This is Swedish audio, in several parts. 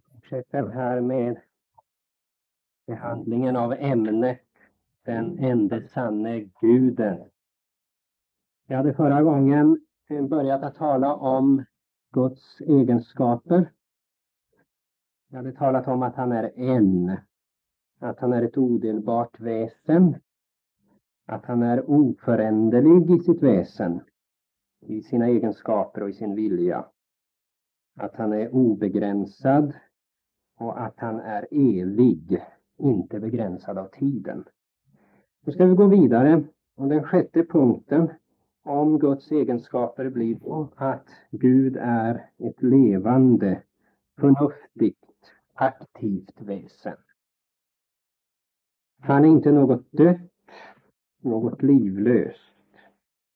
Fortsätter här med behandlingen av ämnet den ende sanne guden. Jag hade förra gången börjat att tala om Guds egenskaper. Jag hade talat om att han är en, att han är ett odelbart väsen, att han är oföränderlig i sitt väsen, i sina egenskaper och i sin vilja, att han är obegränsad och att han är evig, inte begränsad av tiden. Nu ska vi gå vidare, och den sjätte punkten om Guds egenskaper blir att Gud är ett levande, förnuftigt, aktivt väsen. Han är inte något dött, något livlöst.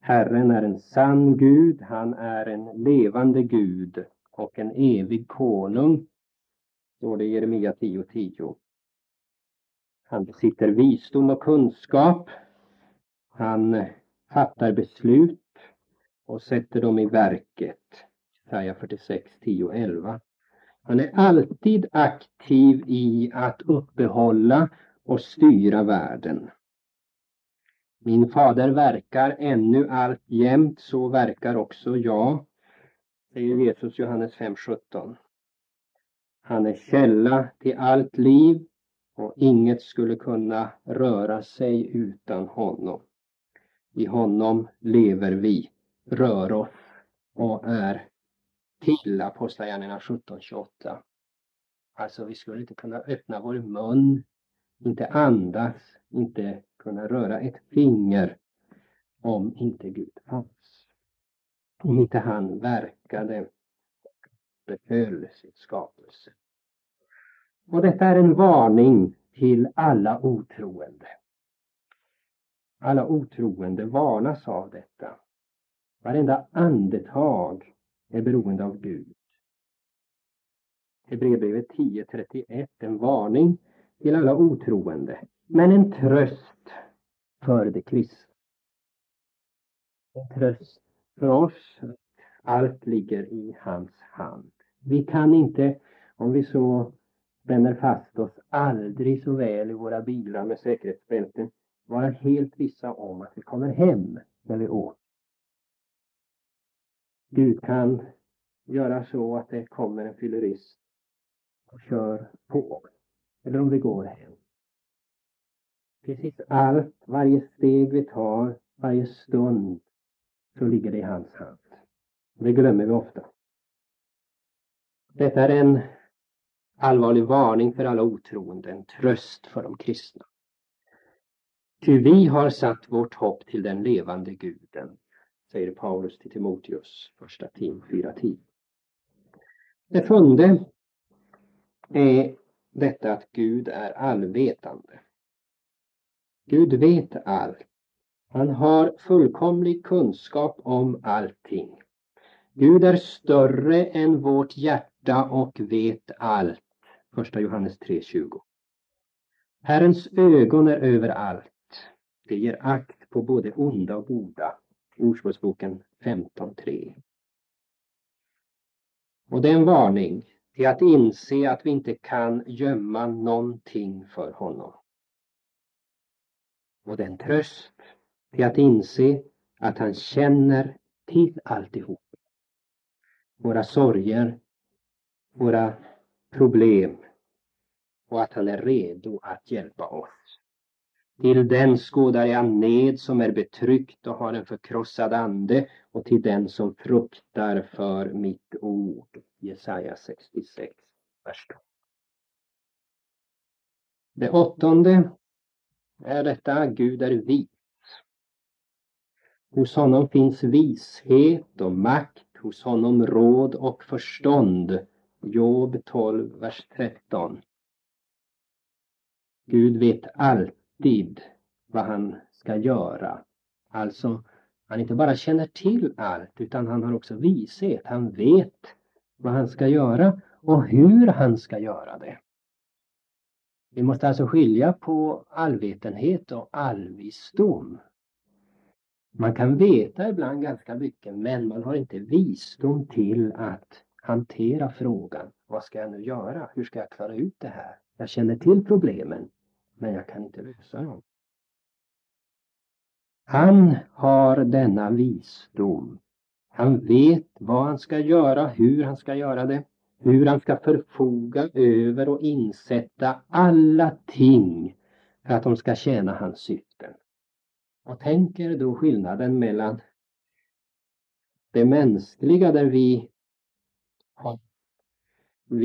Herren är en sann Gud, han är en levande Gud och en evig konung, står det i Jeremia 10:10. Han besitter visdom och kunskap, han fattar beslut och sätter dem i verket, Jesaja 46:10-11. Han är alltid aktiv i att uppehålla och styra världen. Min fader verkar ännu alltjämt, så verkar också jag, säger Jesus Johannes 5:17. Han är källa till allt liv och inget skulle kunna röra sig utan honom. I honom lever vi, rör oss och är till, Apostlagärningarna 17:28. Alltså vi skulle inte kunna öppna vår mun, inte andas, inte kunna röra ett finger om inte Gud fanns. Om inte han verkade och behöll sitt skapelse. Och detta är en varning till alla otroende. Alla otroende varnas av detta. Varenda andetag är beroende av Gud. Hebreerbrevet 10:31, en varning till alla otroende, men en tröst för det kristna. En tröst för oss. Allt ligger i hans hand. Vi kan inte, om vi så spänner fast oss aldrig så väl i våra bilar med säkerhetsbälten, vara helt vissa om att vi kommer hem när vi åker. Gud kan göra så att det kommer en fyllerist och kör på. Eller om vi går hem. Precis allt, varje steg vi tar, varje stund, så ligger det i hans hand. Det glömmer vi ofta. Detta är en allvarlig varning för alla otroende, en tröst för de kristna. Ty vi har satt vårt hopp till den levande guden, säger Paulus till Timoteus, 1 Tim 4:10. Det sjunde är detta att Gud är allvetande. Gud vet allt. Han har fullkomlig kunskap om allting. Gud är större än vårt hjärta och vet allt. 1 Johannes 3:20. Herrens ögon är överallt. Det ger akt på både onda och goda. Ordspråksboken 15:3. Och det är en varning till att inse att vi inte kan gömma någonting för honom. Och det är en tröst till att inse att han känner till alltihop. Våra sorger, våra problem, och att han är redo att hjälpa oss. Till den skådar jag ned som är betryckt och har en förkrossad ande, och till den som fruktar för mitt ord. Jesaja 66, vers 2. Det åttonde är detta: Gud är vis. Hos honom finns vishet och makt, hos honom råd och förstånd. Job 12, vers 13. Gud vet alltid vad han ska göra. Alltså, han inte bara känner till allt, utan han har också vishet. Han vet vad han ska göra och hur han ska göra det. Vi måste alltså skilja på allvetenhet och allvisdom. Man kan veta ibland ganska mycket, men man har inte visdom till att hantera frågan. Vad ska jag nu göra? Hur ska jag klara ut det här? Jag känner till problemen, men jag kan inte lösa dem. Han har denna visdom. Han vet vad han ska göra, hur han ska göra det. Hur han ska förfoga över och insätta alla ting för att de ska tjäna hans syften. Och tänker då skillnaden mellan det mänskliga där vi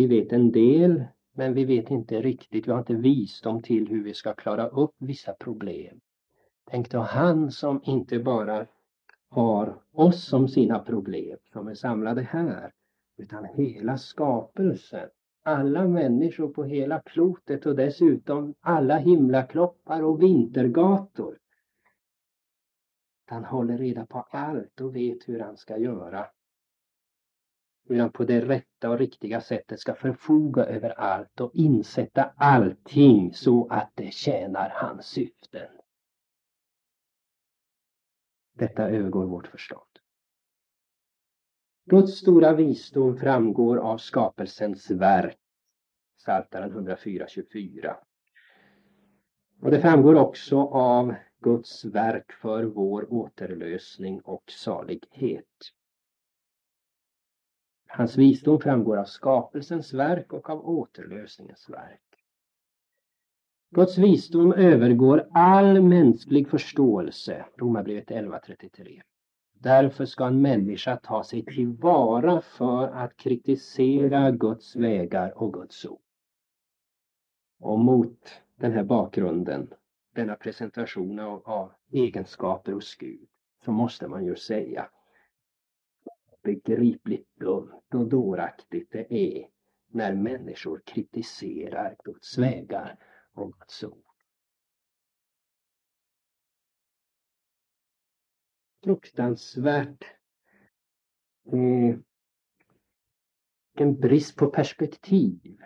vet en del, men vi vet inte riktigt, vi har inte visdom till hur vi ska klara upp vissa problem. Tänk då han som inte bara har oss som sina problem som är samlade här, utan hela skapelsen. Alla människor på hela klotet och dessutom alla himlakroppar och vintergator. Han håller reda på allt och vet hur han ska göra. Hur han på det rätta och riktiga sättet ska förfoga över allt och insätta allting så att det tjänar hans syften. Detta övergår vårt förstånd. Guds stora visdom framgår av skapelsens verk, Psaltaren 104:24. Och det framgår också av Guds verk för vår återlösning och salighet. Hans visdom framgår av skapelsens verk och av återlösningens verk. Guds visdom övergår all mänsklig förståelse, Romarbrevet 11:33. Därför ska en människa ta sig tillvara för att kritisera Guds vägar och Guds ord. Och mot den här bakgrunden, denna presentation av egenskaper hos Gud, så måste man ju säga begripligt dumt och dåraktigt det är när människor kritiserar Guds vägar och Guds ord. Fruktansvärt. En brist på perspektiv.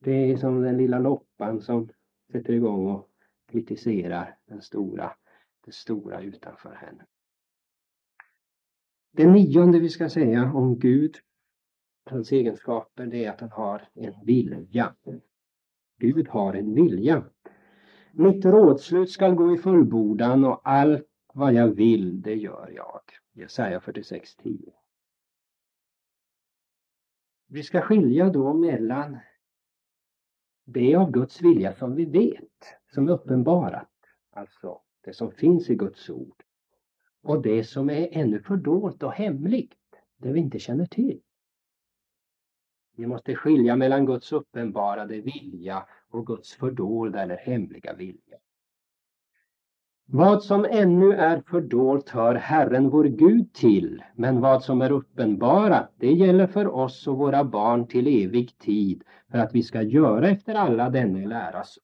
Det är som den lilla loppan som sätter igång och kritiserar det stora utanför henne. Det 9:e vi ska säga om Gud, hans egenskaper, det är att han har en vilja. Gud har en vilja. Mitt rådslut ska gå i fullbordan och allt vad jag vill, det gör jag. Jesaja 46:10. Vi ska skilja då mellan det av Guds vilja som vi vet, som är uppenbarat, alltså det som finns i Guds ord, och det som är ännu fördolt och hemligt, det vi inte känner till. Vi måste skilja mellan Guds uppenbarade vilja och Guds fördolda eller hemliga vilja. Vad som ännu är fördolt hör Herren vår Gud till, men vad som är uppenbarat, det gäller för oss och våra barn till evig tid, för att vi ska göra efter alla denne läras.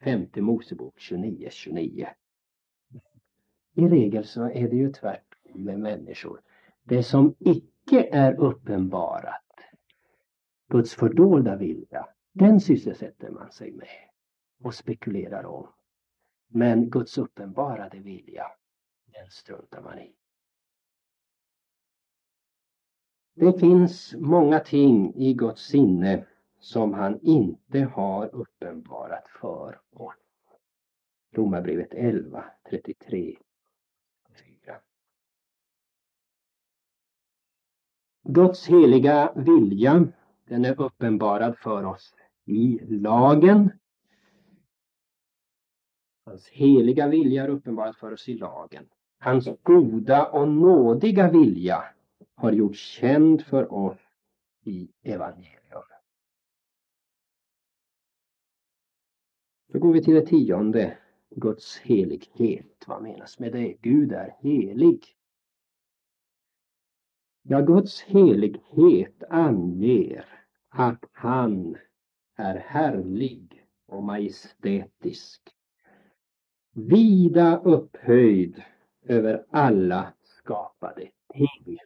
5 Mosebok 29:29. I regel så är det ju tvärtom med människor. Det som icke är uppenbarat, Guds fördolda vilja, den sysselsätter man sig med och spekulerar om. Men Guds uppenbarade vilja, den struntar man i. Det finns många ting i Guds sinne som han inte har uppenbarat för oss. Romarbrevet 11:33. Guds heliga vilja, den är uppenbarad för oss i lagen. Hans heliga vilja är uppenbarad för oss i lagen. Hans goda och nådiga vilja har gjorts känd för oss i evangelium. Då går vi till det 10:e. Guds helighet. Vad menas med det? Gud är helig. Ja, Guds helighet anger att han är härlig och majestätisk. Vida upphöjd över alla skapade ting.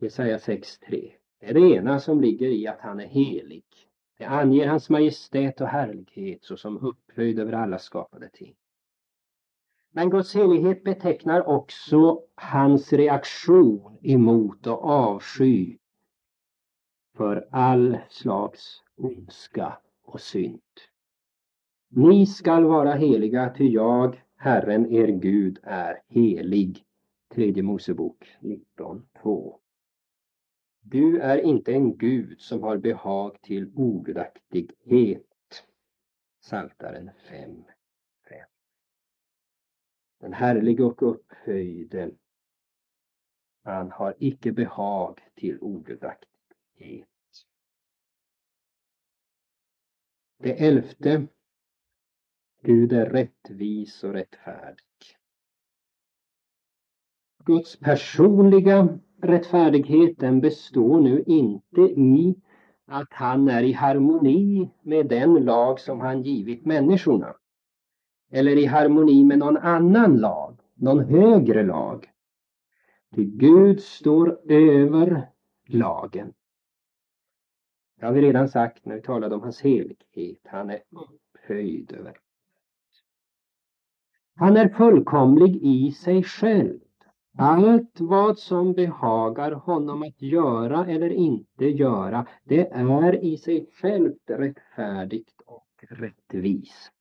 Jesaja 6:3. Det är det ena som ligger i att han är helig. Det anger hans majestät och härlighet såsom upphöjd över alla skapade ting. Men Guds helighet betecknar också hans reaktion emot och avsky för all slags ondska och synd. Ni skall vara heliga, ty jag, Herren er Gud, är helig. 3 Mosebok 19:2. Du är inte en Gud som har behag till ogudaktighet. Psaltaren 5:5. Den härlige och upphöjde, han har icke behag till ogudaktighet. Det 11. Gud är rättvis och rättfärdig. Guds personliga rättfärdigheten består nu inte i att han är i harmoni med den lag som han givit människorna. Eller i harmoni med någon annan lag, någon högre lag. Ty Gud står över lagen. Det har vi redan sagt när vi talade om hans helighet. Han är upphöjd över. Han är fullkomlig i sig själv. Allt vad som behagar honom att göra eller inte göra, det är i sig självt rättfärdigt och rättvist.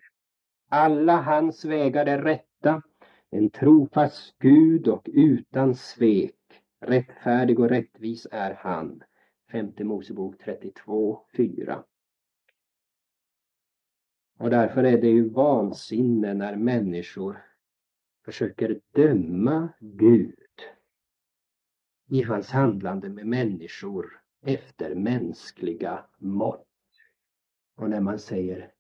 Alla hans vägar är rätta, en trofast Gud och utan svek. Rättfärdig och rättvis är han. 5 Mosebok 32:4. Och därför är det ju vansinne när människor försöker döma Gud i hans handlande med människor efter mänskliga mått. Och när man säger,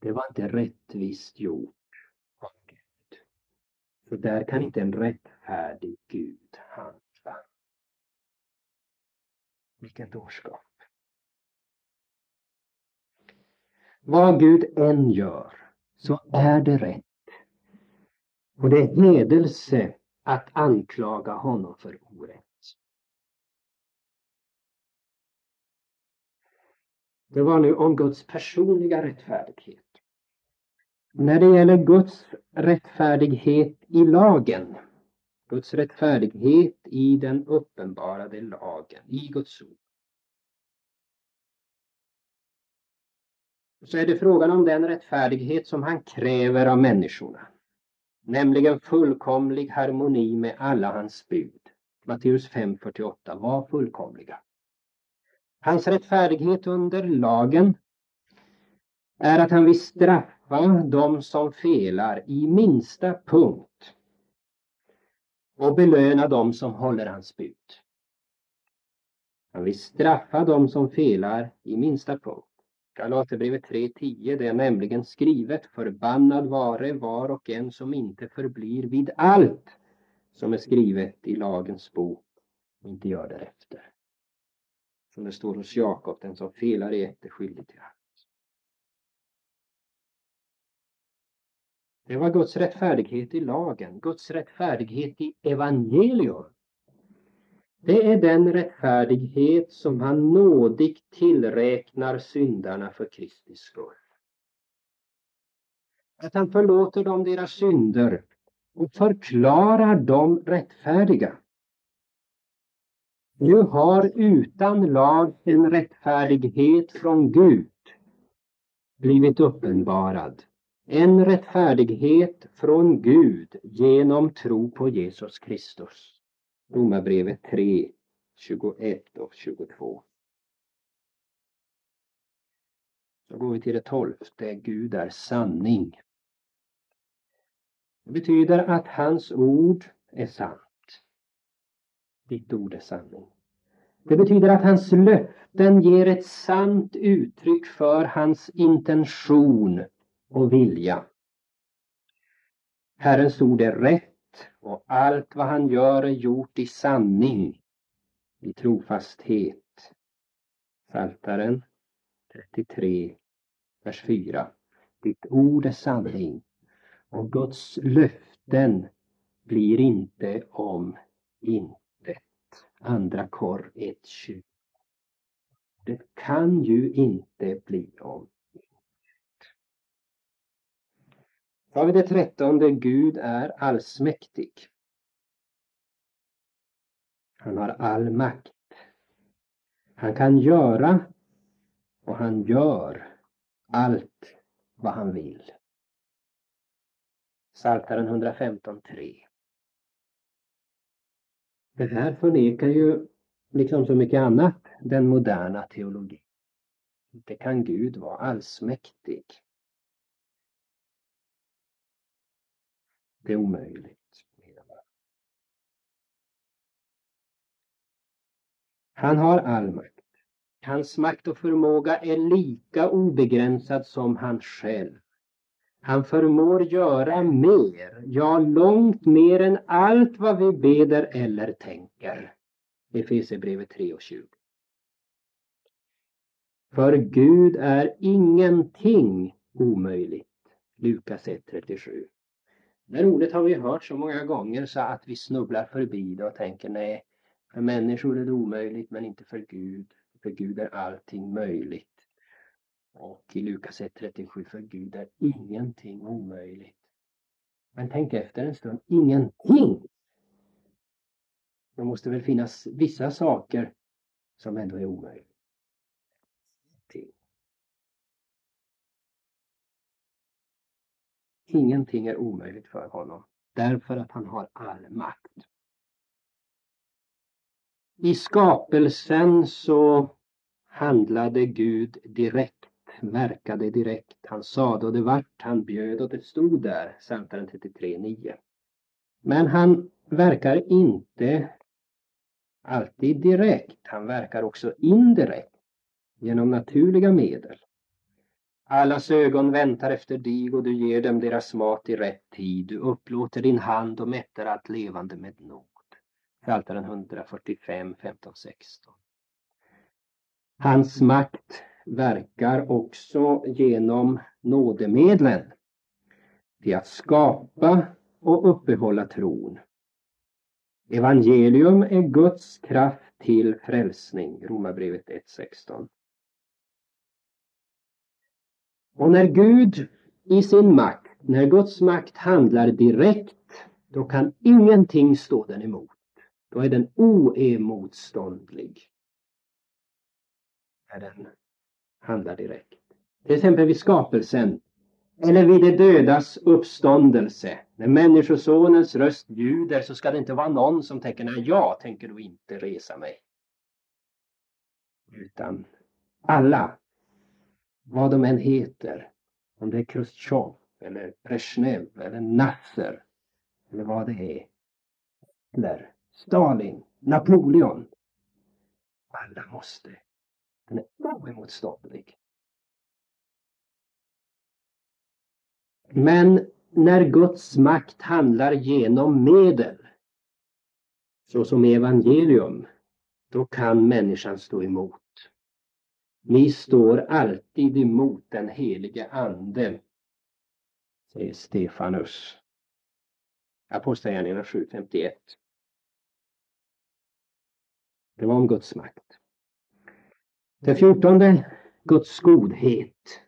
det var inte rättvist gjort av Gud. Så där kan inte en rättfärdig Gud handla. Vilken dårskap. Vad Gud än gör så är det rätt. Och det är hedelse att anklaga honom för orätt. Det var nu om Guds personliga rättfärdighet. När det gäller Guds rättfärdighet i lagen, Guds rättfärdighet i den uppenbarade lagen, i Guds ord, så är det frågan om den rättfärdighet som han kräver av människorna. Nämligen fullkomlig harmoni med alla hans bud. Matteus 5:48 var fullkomliga. Hans rättfärdighet under lagen är att han vill straffa dem som felar i minsta punkt och belöna dem som håller hans bud. Han vill straffa dem som felar i minsta punkt. Galaterbrevet 3:10, det är nämligen skrivet: förbannad vare var och en som inte förblir vid allt som är skrivet i lagens bok och inte gör därefter. Som det står hos Jakob, den som felar är inte skyldig till allt. Det var Guds rättfärdighet i lagen, Guds rättfärdighet i evangelium. Det är den rättfärdighet som han nådigt tillräknar syndarna för Kristi skull. Att han förlåter dem deras synder och förklarar dem rättfärdiga. Du har utan lag en rättfärdighet från Gud blivit uppenbarad. En rättfärdighet från Gud genom tro på Jesus Kristus. Romarbrevet 3:21-22. Så går vi till det 12:e. Gud är sanning. Det betyder att hans ord är sant. Ditt ord är sanning. Det betyder att hans löften ger ett sant uttryck för hans intention och vilja. Herrens ord är rätt. Och allt vad han gör är gjort i sanning, i trofasthet. Psaltaren 33, vers 4. Ditt ord är sanning, och Guds löften blir inte om intet. Andra Kor 1:20. Det kan ju inte bli om. Har vi det 13:e, Gud är allsmäktig. Han har all makt. Han kan göra och han gör allt vad han vill. Psaltaren 115:3. Det här förnekar ju, liksom så mycket annat, den moderna teologin. Inte kan Gud vara allsmäktig. Det är omöjligt. Han har all makt. Hans makt och förmåga är lika obegränsad som han själv. Han förmår göra mer, ja långt mer än allt vad vi beder eller tänker. Efesierbrevet 3:20. För Gud är ingenting omöjligt. Lukas 1:37. Det här ordet har vi hört så många gånger så att vi snubblar förbi det och tänker nej, för människor är det omöjligt men inte för Gud. För Gud är allting möjligt. Och i Lukas 1:37, för Gud är ingenting omöjligt. Men tänk efter en stund, ingenting! Det måste väl finnas vissa saker som ändå är omöjliga. Ingenting är omöjligt för honom, därför att han har all makt. I skapelsen så handlade Gud direkt, verkade direkt. Han sade och det vart, han bjöd och det stod där, Psaltaren 33:9. Men han verkar inte alltid direkt, han verkar också indirekt, genom naturliga medel. Allas ögon väntar efter dig och du ger dem deras mat i rätt tid. Du upplåter din hand och mättar allt levande med nåd. Psaltaren 145, 15, 16. Hans makt verkar också genom nådemedlen. Till att skapa och uppehålla tron. Evangelium är Guds kraft till frälsning. Romarbrevet 1, 16. Och när Gud i sin makt, när Guds makt handlar direkt, då kan ingenting stå den emot. Då är den oemotståndlig. När den handlar direkt. Till exempel vid skapelsen. Eller vid det dödas uppståndelse. När människosonens röst ljuder så ska det inte vara någon som tänker nej, jag tänker då inte resa mig. Utan alla. Vad de än heter, om det är Khrushchev eller Brezhnev eller Nasser eller vad det är, eller Stalin, Napoleon, alla måste. Den är oemotståndlig. Men när Guds makt handlar genom medel, så som evangelium, då kan människan stå emot. Ni står alltid emot den helige ande, säger Stefanus. Apostlagärningarna 7:51. Det var om Guds makt. Det 14:e, Guds godhet.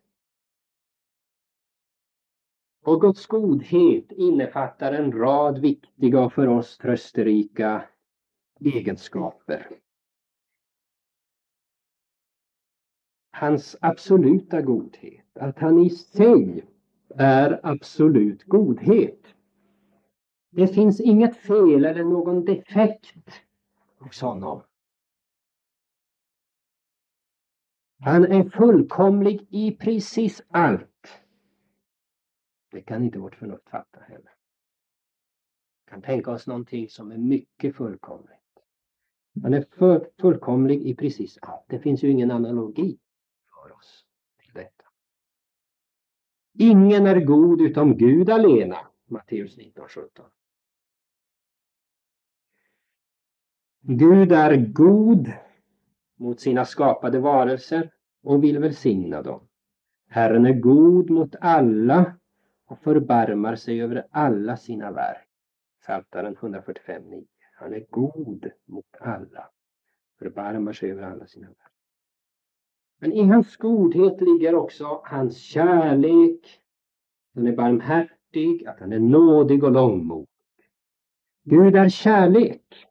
Och Guds godhet innefattar en rad viktiga och för oss trösterika egenskaper. Hans absoluta godhet. Att han i sig är absolut godhet. Det finns inget fel eller någon defekt hos honom. Han är fullkomlig i precis allt. Det kan inte vårt förnuft fatta heller. Vi kan tänka oss någonting som är mycket fullkomligt. Han är fullkomlig i precis allt. Det finns ju ingen analogi. Detta. Ingen är god utom Gud alena, Matteus 19:17. Gud är god mot sina skapade varelser och vill välsigna dem. Herren är god mot alla och förbarmar sig över alla sina verk. Psaltaren 145:9. Han är god mot alla, förbarmar sig över alla sina verk. Men i hans godhet ligger också hans kärlek. Den är barmhärtig, barmhärtig, att han är nådig och långmodig. Gud är kärlek.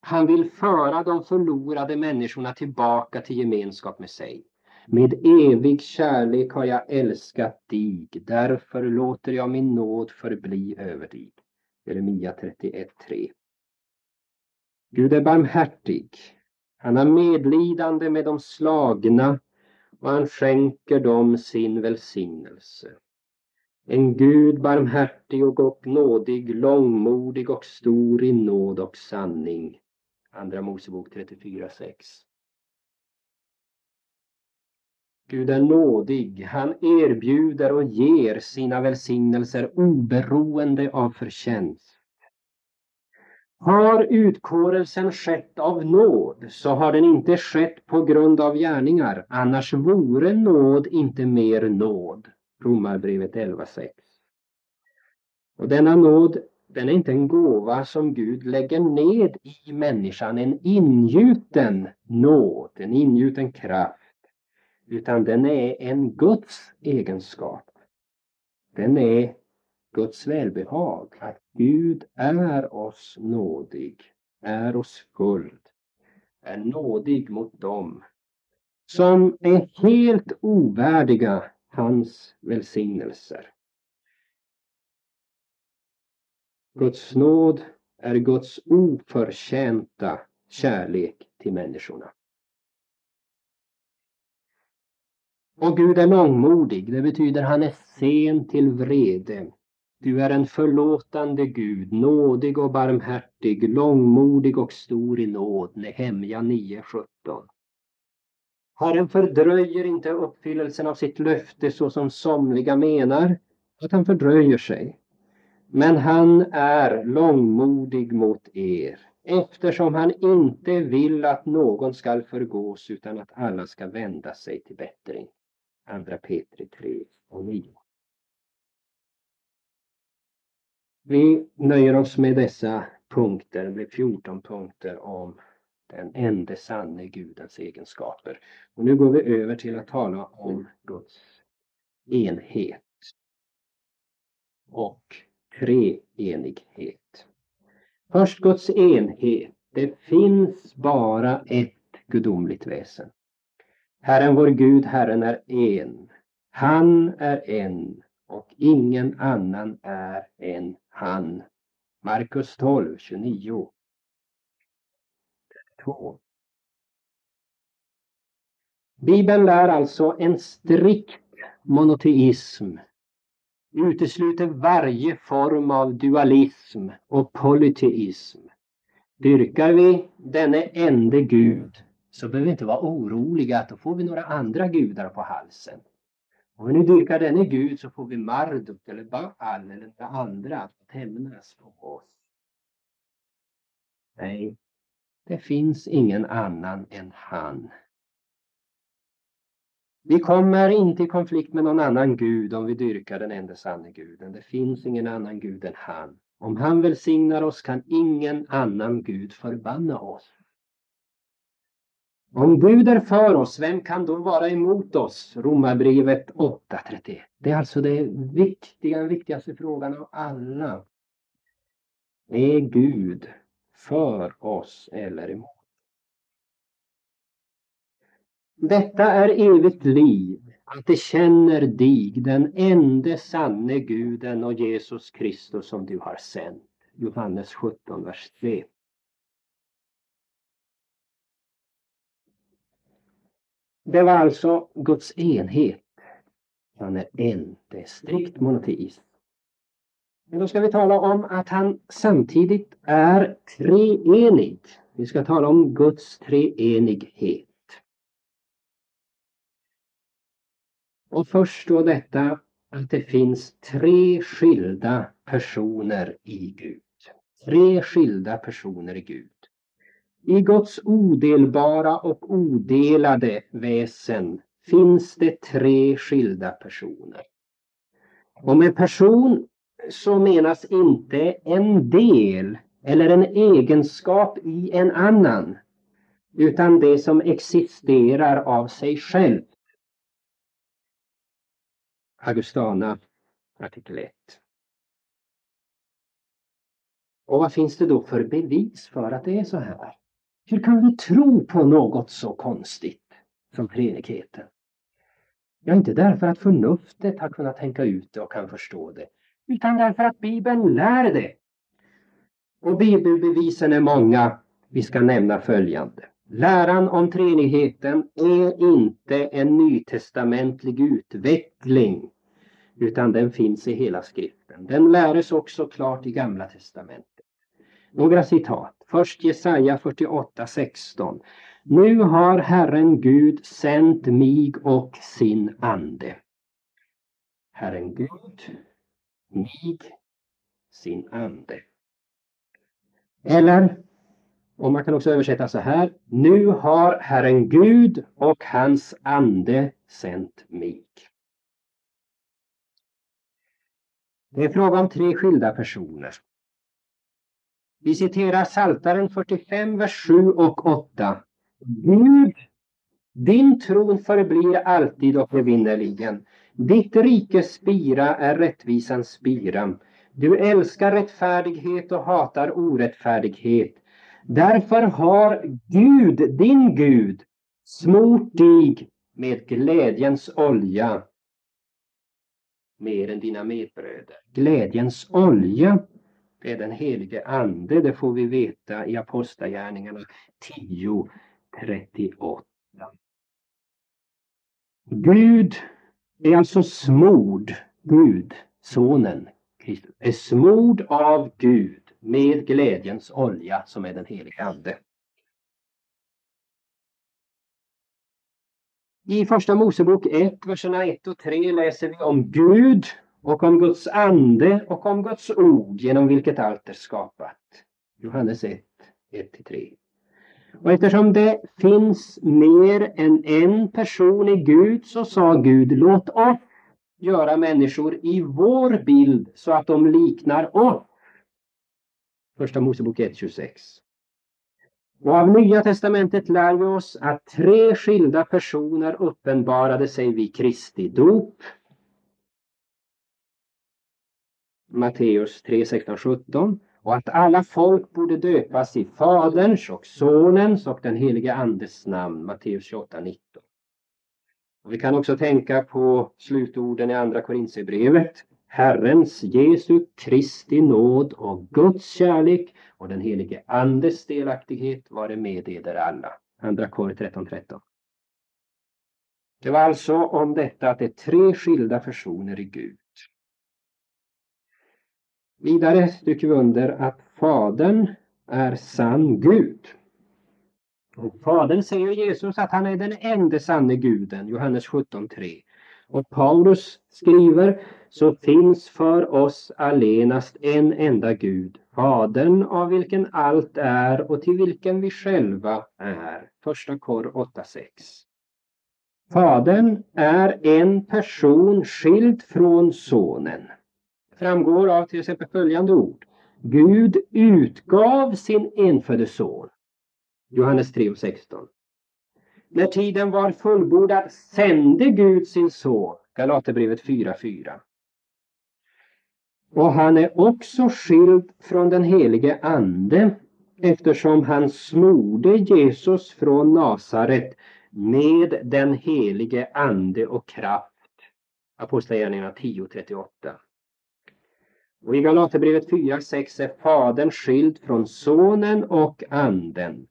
Han vill föra de förlorade människorna tillbaka till gemenskap med sig. Med evig kärlek har jag älskat dig, därför låter jag min nåd förbli över dig. Jeremia 31:3. Gud är barmhärtig. Han har medlidande med de slagna och han skänker dem sin välsignelse. En Gud barmhärtig och nådig, långmodig och stor i nåd och sanning. Andra Mosebok 34:6. Gud är nådig, han erbjuder och ger sina välsignelser oberoende av förtjänst. Har utkårelsen skett av nåd så har den inte skett på grund av gärningar, annars vore nåd inte mer nåd. Romarbrevet 11:6. Och denna nåd, den är inte en gåva som Gud lägger ned i människan, en ingjuten nåd, en ingjuten kraft. Utan den är en Guds egenskap. Den är Guds välbehag. Att Gud är oss nådig, är oss skuld, är nådig mot dem som är helt ovärdiga hans välsignelser. Guds nåd är Guds oförtjänta kärlek till människorna. Och Gud är långmodig, det betyder han är sen till vrede. Du är en förlåtande Gud, nådig och barmhärtig, långmodig och stor i nåd. Nehemja 9:17. Herren fördröjer inte uppfyllelsen av sitt löfte så som somliga menar att han fördröjer sig. Men han är långmodig mot er, eftersom han inte vill att någon skall förgås utan att alla ska vända sig till bättring. Andra Petri 3:9. Vi nöjer oss med dessa punkter, det blir 14 punkter om den enda sanne Gudens egenskaper. Och nu går vi över till att tala om Guds enhet och treenighet. Först Guds enhet. Det finns bara ett gudomligt väsen. Herren vår Gud, Herren är en. Han är en och ingen annan är en han. Markus 12:29. 2. Bibeln lär alltså en strikt monoteism, utesluter varje form av dualism och polyteism. Dyrkar vi denne ende Gud så behöver vi inte vara oroliga att då får vi några andra gudar på halsen. Om vi dyrkar denne Gud så får vi Marduk eller Baal eller några andra att hämnas på oss. Nej. Det finns ingen annan än han. Vi kommer inte i konflikt med någon annan gud om vi dyrkar den enda sanne guden. Det finns ingen annan gud än han. Om han välsignar oss kan ingen annan gud förbanna oss. Om Gud är för oss, vem kan då vara emot oss? Romarbrevet 8:31. Det är alltså den viktigaste frågan av alla. Är Gud för oss eller emot? Detta är evigt liv, att det känner dig, den enda sanne Guden och Jesus Kristus som du har sänt. Johannes 17:3. Det var alltså Guds enhet. Han är en, det är strikt monoteist. Men då ska vi tala om att han samtidigt är treenig. Vi ska tala om Guds treenighet. Och först då detta att det finns tre skilda personer i Gud. Tre skilda personer i Gud. I Guds odelbara och odelade väsen finns det tre skilda personer. Och med person så menas inte en del eller en egenskap i en annan, utan det som existerar av sig själv. Augustana artikel 1. Och vad finns det då för bevis för att det är så här? Hur kan vi tro på något så konstigt som treenigheten? Ja, inte därför att förnuftet har kunnat tänka ut det och kan förstå det, utan därför att Bibeln lär det. Och bibelbevisen är många. Vi ska nämna följande. Läran om treenigheten är inte en nytestamentlig utveckling, utan den finns i hela skriften. Den läres också klart i Gamla testamentet. Några citat. Först Jesaja 48:16. Nu har Herren Gud sänt mig och sin ande. Herren Gud, mig, sin ande. Eller, och man kan också översätta så här. Nu har Herren Gud och hans ande sänt mig. Det är fråga om tre skilda personer. Vi citerar Psaltaren 45, vers 7 och 8. Gud, din tron förblir alltid och evinnerligen. Ditt rikes spira är rättvisans spira. Du älskar rättfärdighet och hatar orättfärdighet. Därför har Gud, din Gud, smort dig med glädjens olja. Mer än dina medbröder. Glädjens olja. Det är den helige ande. Det får vi veta i Apostlagärningarna 10:38. Gud är alltså smord. Gud, sonen Kristus, är smord av Gud med glädjens olja som är den helige ande. I första Mosebok 1, verserna 1 och 3 läser vi om Gud och om Guds ande och om Guds ord genom vilket allt är skapat. Johannes 1, 1-3. Och eftersom det finns mer än en person i Gud så sa Gud, låt oss göra människor i vår bild så att de liknar oss. Första Mosebok 1, 26. Och av Nya testamentet lär vi oss att tre skilda personer uppenbarade sig vid Kristi dop. Matteus 3, 16, 17. Och att alla folk borde döpas i Faderns och Sonens och den helige Andes namn. Matteus 28, 19. Och vi kan också tänka på slutorden i Andra Korinthierbrevet. Herrens, Jesu, Kristi nåd och Guds kärlek och den helige Andes delaktighet vare med eder alla. Andra Kor 13:13. Det var alltså om detta att det är tre skilda personer i Gud. Vidare stryker vi under att Fadern är sann Gud. Och Fadern säger Jesus att han är den enda sanne Guden, Johannes 17:3. Och Paulus skriver, så finns för oss allenast en enda Gud, Fadern av vilken allt är och till vilken vi själva är. Första Kor 8:6. Fadern är en person skild från sonen. Framgår av till exempel följande ord. Gud utgav sin enfödde son. Johannes 3:16. När tiden var fullbordad sände Gud sin son. Galaterbrevet 4:4. Och han är också skild från den helige ande eftersom han smorde Jesus från Nasaret med den helige ande och kraft. Apostlagärningarna 10:38. Och i Galaterbrevet 4:6 är Fadern skild från sonen och anden.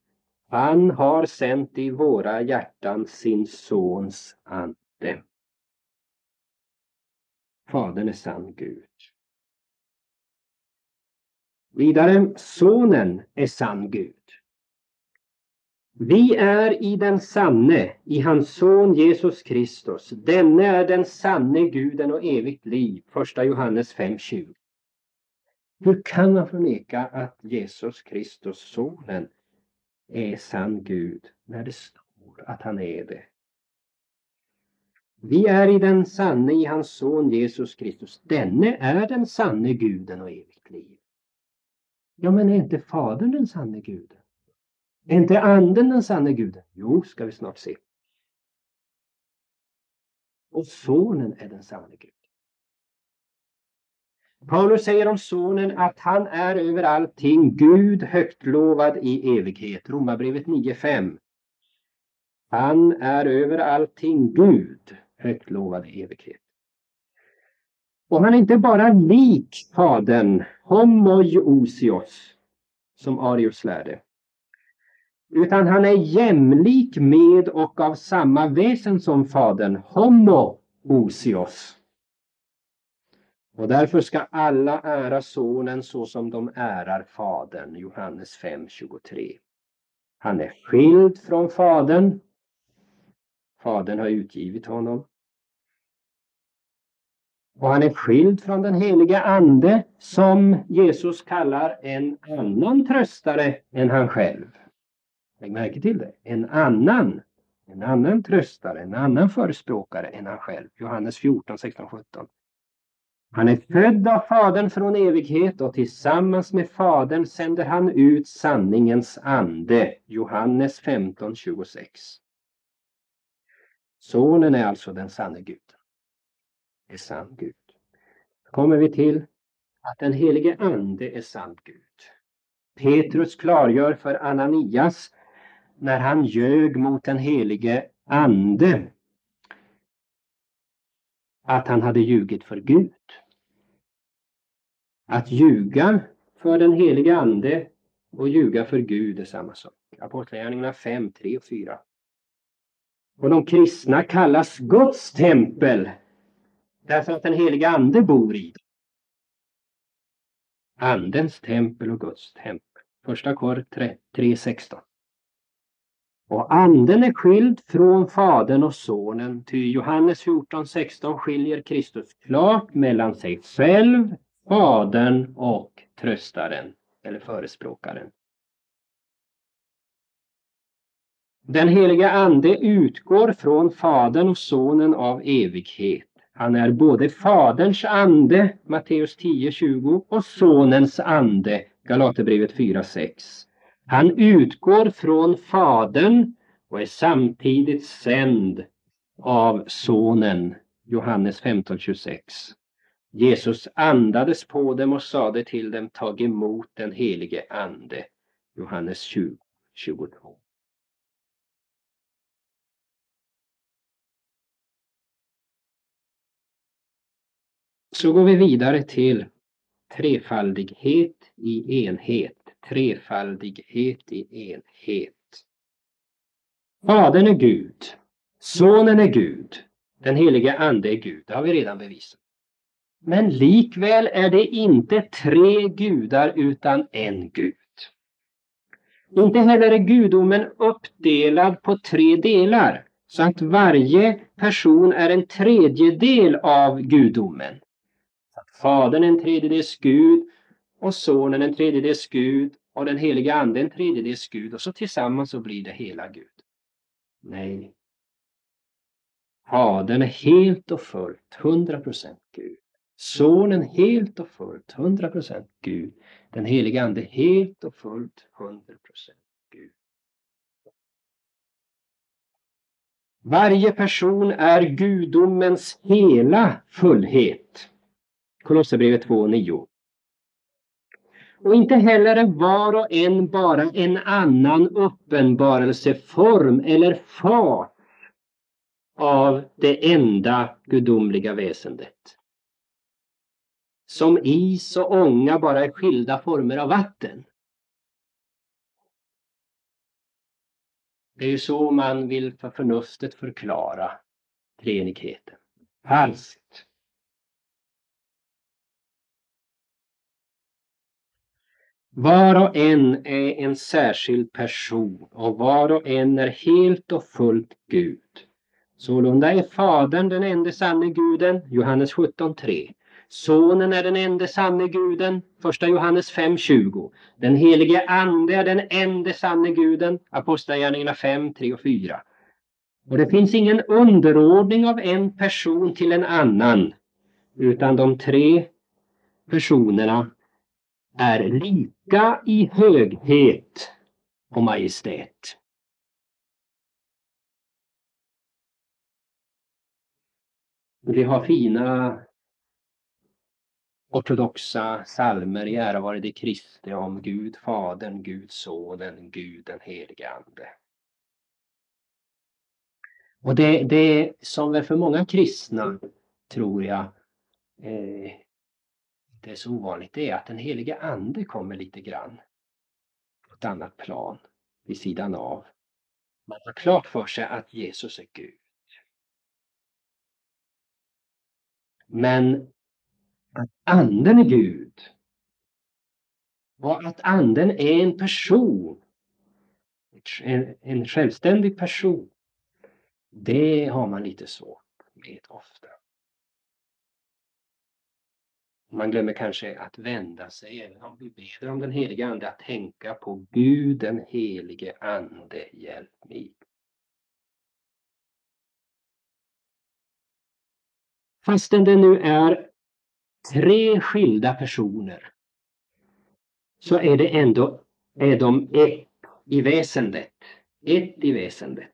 Han har sänt i våra hjärtan sin sons ande. Fadern är sann Gud. Vidare, sonen är sann Gud. Vi är i den sanne, i hans son Jesus Kristus. Denne är den sanne Guden och evigt liv. Första Johannes 5:20. Hur kan man förneka att Jesus Kristus, sonen, är sann Gud när det står att han är det? Vi är i den sanne i hans son Jesus Kristus. Denne är den sanne Guden och evigt liv. Ja, men är inte Fadern den sanne Guden? Är inte anden den sanne Guden? Jo, ska vi snart se. Och sonen är den sanne Guden. Paulus säger om sonen att han är över allting, Gud högtlovad i evighet. Romarbrevet 9:5. Han är över allting, Gud högtlovad i evighet. Och han är inte bara lik fadern, homoiousios, som Arius lärde, utan han är jämlik med och av samma väsen som fadern, homoousios. Och därför ska alla ära sonen så som de ärar fadern, Johannes 5:23. Han är skild från fadern. Fadern har utgivit honom. Och han är skild från den heliga ande som Jesus kallar en annan tröstare än han själv. Lägg märke till det. En annan tröstare, en annan förespråkare än han själv. Johannes 14:16-17. Han är född av fadern från evighet och tillsammans med fadern sänder han ut sanningens ande. Johannes 15:26. Sonen är alltså den sanne Gud. Är sann Gud. Då kommer vi till att den helige ande är sann Gud. Petrus klargör för Ananias när han ljög mot den helige ande att han hade ljugit för Gud. Att ljuga för den helige ande och ljuga för Gud är samma sak. Apostlagärningarna 5:3-4. Och de kristna kallas Guds tempel därför att den heliga ande bor i dem. Andens tempel och Guds tempel. Första Kor 3:16. Och anden är skild från fadern och sonen. Ty Johannes 14:16 skiljer Kristus klart mellan sig själv, fadern och tröstaren eller förespråkaren. Den heliga ande utgår från fadern och sonen av evighet. Han är både faderns ande, Matteus 10:20, och sonens ande, Galaterbrevet 4:6. Han utgår från fadern och är samtidigt sänd av sonen, Johannes 15:26. Jesus andades på dem och sade till dem, tag emot den helige ande, Johannes 20:22. Så går vi vidare till trefaldighet i enhet. Trefaldighet i enhet. Fadern är Gud. Sonen är Gud. Den heliga ande är Gud. Det har vi redan bevisat. Men likväl är det inte tre gudar utan en Gud. Inte heller är gudomen uppdelad på tre delar. Så att varje person är en tredjedel av gudomen. Fadern en tredjedels Gud och sonen en tredjedels Gud och den heliga anden en tredjedels Gud och så tillsammans så blir det hela Gud. Nej. Fadern är helt och fullt 100% Gud. Sonen helt och fullt 100% Gud. Den heliga anden helt och fullt 100% Gud. Varje person är gudomens hela fullhet. Kolosserbrevet 2:9. Och inte heller är var och en bara en annan uppenbarelseform eller fas av det enda gudomliga väsendet. Som is och ånga bara är skilda former av vatten. Det är ju så man vill för förnuftet förklara treenigheten. Falskt. Var och en är en särskild person och var och en är helt och fullt Gud. Sålunda är fadern den enda sanne guden, Johannes 17:3. Sonen är den enda sanne guden, första Johannes 5:20. Den helige ande är den enda sanne guden, Apostlagärningarna 5:3-4. Och det finns ingen underordning av en person till en annan, utan de tre personerna är lika i höghet och majestät. Vi har fina ortodoxa psalmer i ära vare det Kristi om Gud Fadern, Gud Sonen, Gud den helige Ande. Och det som väl för många kristna, tror jag, det är så ovanligt, det är att den helige Ande kommer lite grann på ett annat plan, vid sidan av. Man har klart för sig att Jesus är Gud. Men att anden är Gud och att anden är en person, en självständig person, det har man lite svårt med ofta. Man glömmer kanske att vända sig, även om vi ber om den helige Ande, att tänka på Gud den helige Ande, hjälp mig. Fastän det nu är 3 skilda personer, så är det ändå, är de ett i väsendet.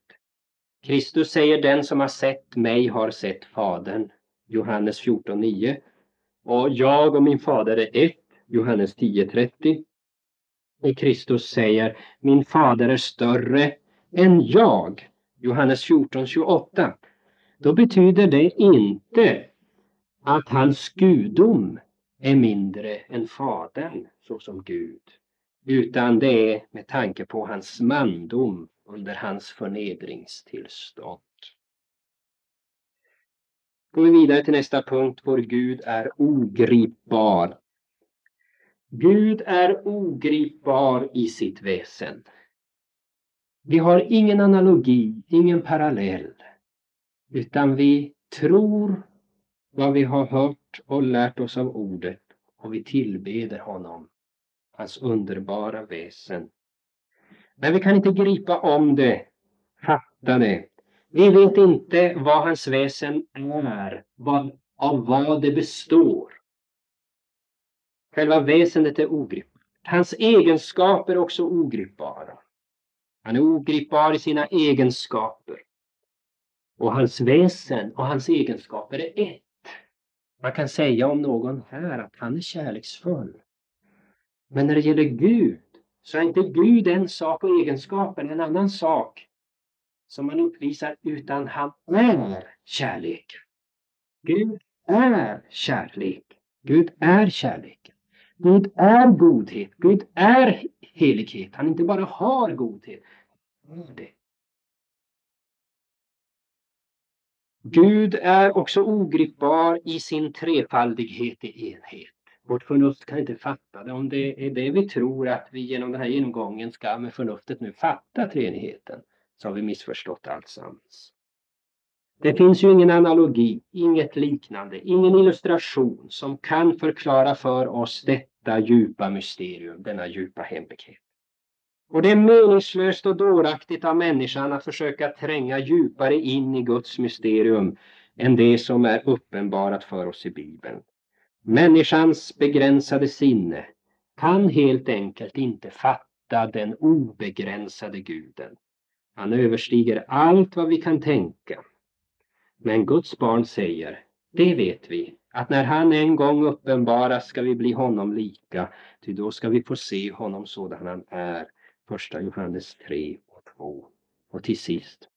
Kristus säger, den som har sett mig har sett Fadern, Johannes 14:9. Och jag och min fader är ett, Johannes 10:30. Och Kristus säger, min fader är större än jag, Johannes 14:28. Då betyder det inte att hans gudom är mindre än fadern såsom Gud, utan det är med tanke på hans mandom under hans förnedringstillstånd. Går vi vidare till nästa punkt, vår Gud är ogripbar. Gud är ogripbar i sitt väsen. Vi har ingen analogi, ingen parallell, utan vi tror vad vi har hört och lärt oss av ordet, och vi tillbeder honom, hans underbara väsen. Men vi kan inte gripa om det, fatta det. Vi vet inte vad hans väsen är, av vad det består. Själva väsendet är ogripbart. Hans egenskaper är också ogripbara. Han är ogripbar i sina egenskaper. Och hans väsen och hans egenskaper är ett. Man kan säga om någon här att han är kärleksfull. Men när det gäller Gud, så är inte Gud en sak och egenskapen en annan sak som man uppvisar, utan han är kärlek. Gud är kärlek. Gud är kärleken. Gud är godhet. Gud är helighet. Han inte bara har godhet. Det. Gud är också ogripbar i sin trefaldighet i enhet. Vårt förnuft kan inte fatta det. Om det är det vi tror, att vi genom den här genomgången ska med förnuftet nu fatta treenigheten, så har vi missförstått alltsammans. Det finns ju ingen analogi, inget liknande, ingen illustration som kan förklara för oss detta djupa mysterium, denna djupa hemlighet. Och det är meningslöst och dåraktigt av människan att försöka tränga djupare in i Guds mysterium än det som är uppenbarat för oss i Bibeln. Människans begränsade sinne kan helt enkelt inte fatta den obegränsade Guden. Han överstiger allt vad vi kan tänka. Men Guds barn säger, det vet vi, att när han en gång uppenbaras ska vi bli honom lika, ty då ska vi få se honom sådan han är. 1 Johannes 3:2. Och till sist,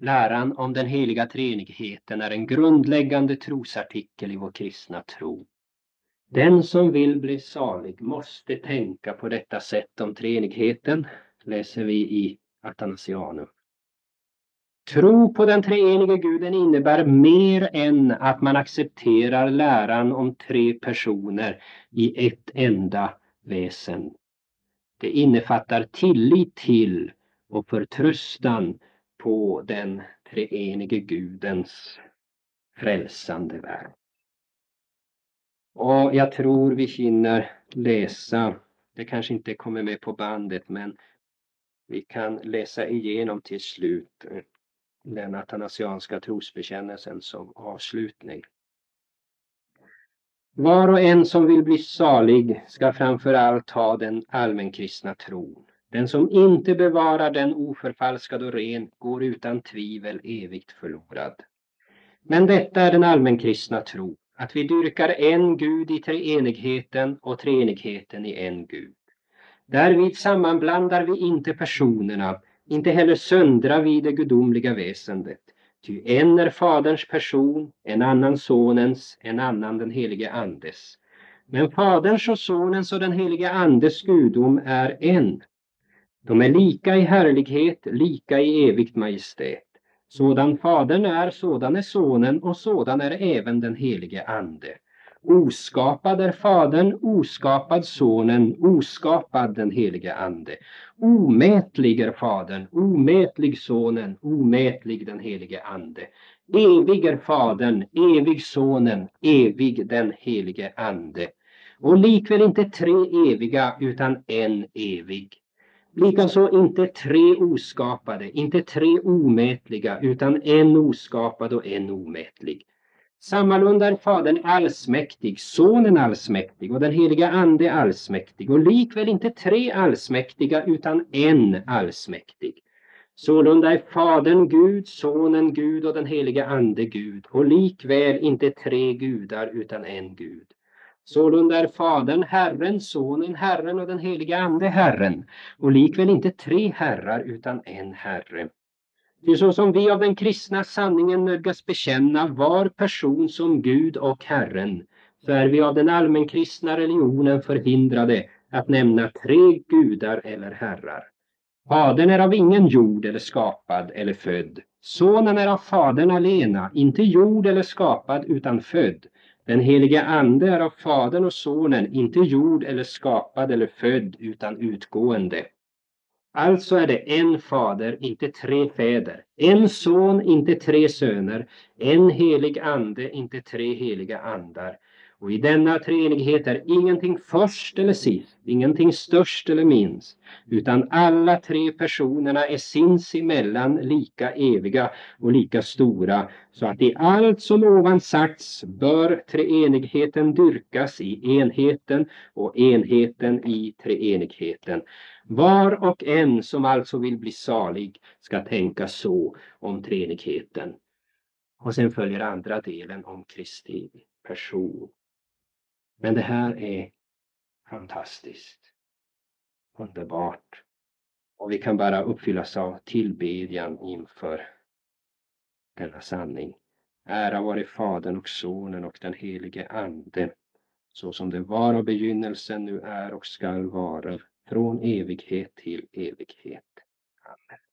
läran om den heliga treenigheten är en grundläggande trosartikel i vår kristna tro. Den som vill bli salig måste tänka på detta sätt om treenigheten, läser vi i Athanasianum. Tro på den treenige guden innebär mer än att man accepterar läran om 3 personer i ett enda väsen. Det innefattar tillit till och förtröstan på den treenige gudens frälsande verk. Och jag tror vi hinner läsa, det kanske inte kommer med på bandet, men vi kan läsa igenom till slut den athanasianska trosbekännelsen som avslutning. Var och en som vill bli salig ska framför allt ha den allmänkristna tron. Den som inte bevarar den oförfalskad och ren går utan tvivel evigt förlorad. Men detta är den allmänkristna tro, Att vi dyrkar en Gud i treenigheten och treenigheten i en Gud. Därvid sammanblandar vi inte personerna, inte heller söndrar vi det gudomliga väsendet. Ty en är Faderns person, en annan Sonens, en annan den helige Andes. Men Faderns och Sonens och den helige Andes gudom är en. De är lika i härlighet, lika i evigt majestät. Sådan Fadern är, sådan är Sonen och sådan är även den helige Ande. Oskapad är Fadern, oskapad Sonen, oskapad den helige Ande. Omätlig är Fadern, omätlig Sonen, omätlig den helige Ande. Evig är Fadern, evig Sonen, evig den helige Ande. Och likväl inte tre eviga utan en evig. Likaså inte tre oskapade, inte tre omätliga utan en oskapad och en omätlig. Sammalunda är Fadern allsmäktig, Sonen allsmäktig och den heliga Ande allsmäktig och likväl inte tre allsmäktiga utan en allsmäktig. Sålunda är Fadern Gud, Sonen Gud och den heliga Ande Gud och likväl inte tre gudar utan en Gud. Sålunda är Fadern Herren, Sonen Herren och den heliga Ande Herren och likväl inte tre herrar utan en Herre. Ty så som vi av den kristna sanningen nödgas bekänna var person som Gud och Herren, så är vi av den allmänkristna religionen förhindrade att nämna tre gudar eller herrar. Fadern är av ingen jord eller skapad eller född. Sonen är av Fadern alena, inte jord eller skapad utan född. Den heliga Ande är av Fadern och Sonen, inte jord eller skapad eller född utan utgående. Alltså är det en Fader, inte tre fäder, en Son, inte tre söner, en helig Ande, inte tre heliga andar. Och i denna treenighet är ingenting först eller sist, ingenting störst eller minst, utan alla tre personerna är sinsemellan lika eviga och lika stora, så att i allt som ovan sagts bör treenigheten dyrkas i enheten och enheten i treenigheten. Var och en som alltså vill bli salig ska tänka så om treenigheten. Och sen följer andra delen om Kristi person. Men det här är fantastiskt, underbart, och vi kan bara uppfyllas av tillbedjan inför denna sanning. Ära vare Fadern och Sonen och den helige Ande, så som det var av begynnelsen, nu är och skall vara, från evighet till evighet. Amen.